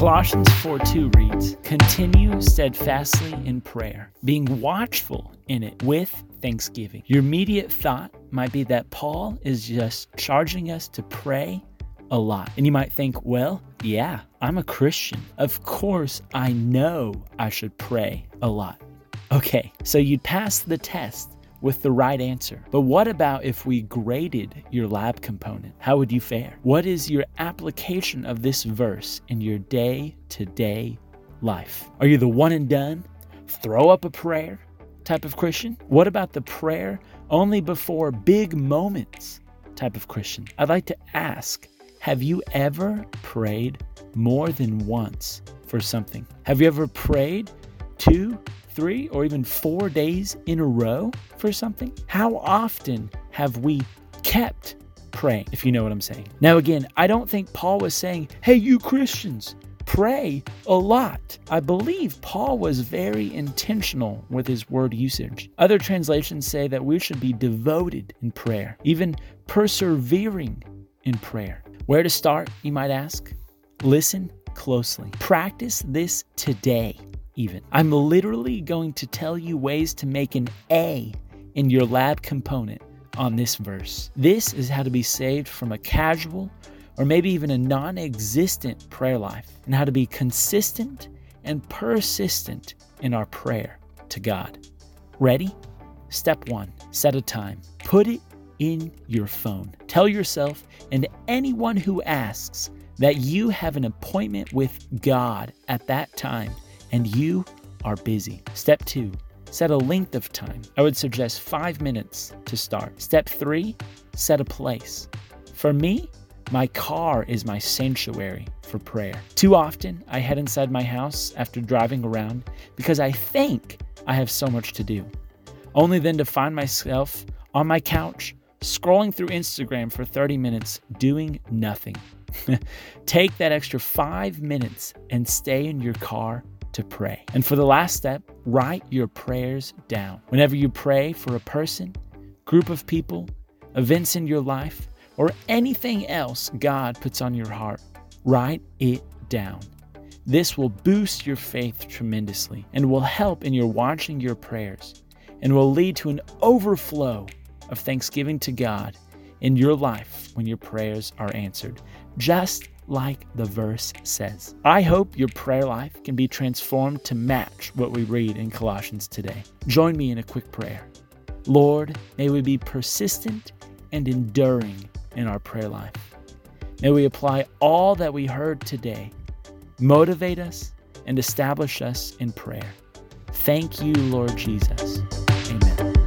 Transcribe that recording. Colossians 4:2 reads, "Continue steadfastly in prayer, being watchful in it with thanksgiving." Your immediate thought might be that Paul is just charging us to pray a lot. And you might think, well, yeah, I'm a Christian. Of course, I know I should pray a lot. Okay, so you'd pass the test with the right answer. But what about if we graded your lab component? How would you fare? What is your application of this verse in your day-to-day life? Are you the one and done, throw up a prayer type of Christian? What about the prayer only before big moments type of Christian? I'd like to ask, have you ever prayed more than once for something? Have you ever prayed 2, 3, or even 4 days in a row for something? How often have we kept praying, if you know what I'm saying? Now again, I don't think Paul was saying, hey, you Christians, pray a lot. I believe Paul was very intentional with his word usage. Other translations say that we should be devoted in prayer, even persevering in prayer. Where to start, you might ask? Listen closely. Practice this today. Even. I'm literally going to tell you ways to make an A in your lab component on this verse. This is how to be saved from a casual or maybe even a non-existent prayer life, and how to be consistent and persistent in our prayer to God. Ready? Step 1, set a time. Put it in your phone. Tell yourself and anyone who asks that you have an appointment with God at that time, and you are busy. Step 2, set a length of time. I would suggest 5 minutes to start. Step 3, set a place. For me, my car is my sanctuary for prayer. Too often, I head inside my house after driving around because I think I have so much to do, only then to find myself on my couch, scrolling through Instagram for 30 minutes, doing nothing. Take that extra 5 minutes and stay in your car to pray. And for the last step, write your prayers down. Whenever you pray for a person, group of people, events in your life, or anything else God puts on your heart, write it down. This will boost your faith tremendously and will help in your watching your prayers and will lead to an overflow of thanksgiving to God in your life when your prayers are answered. Just like the verse says. I hope your prayer life can be transformed to match what we read in Colossians today. Join me in a quick prayer. Lord, may we be persistent and enduring in our prayer life. May we apply all that we heard today. Motivate us and establish us in prayer. Thank you, Lord Jesus. Amen.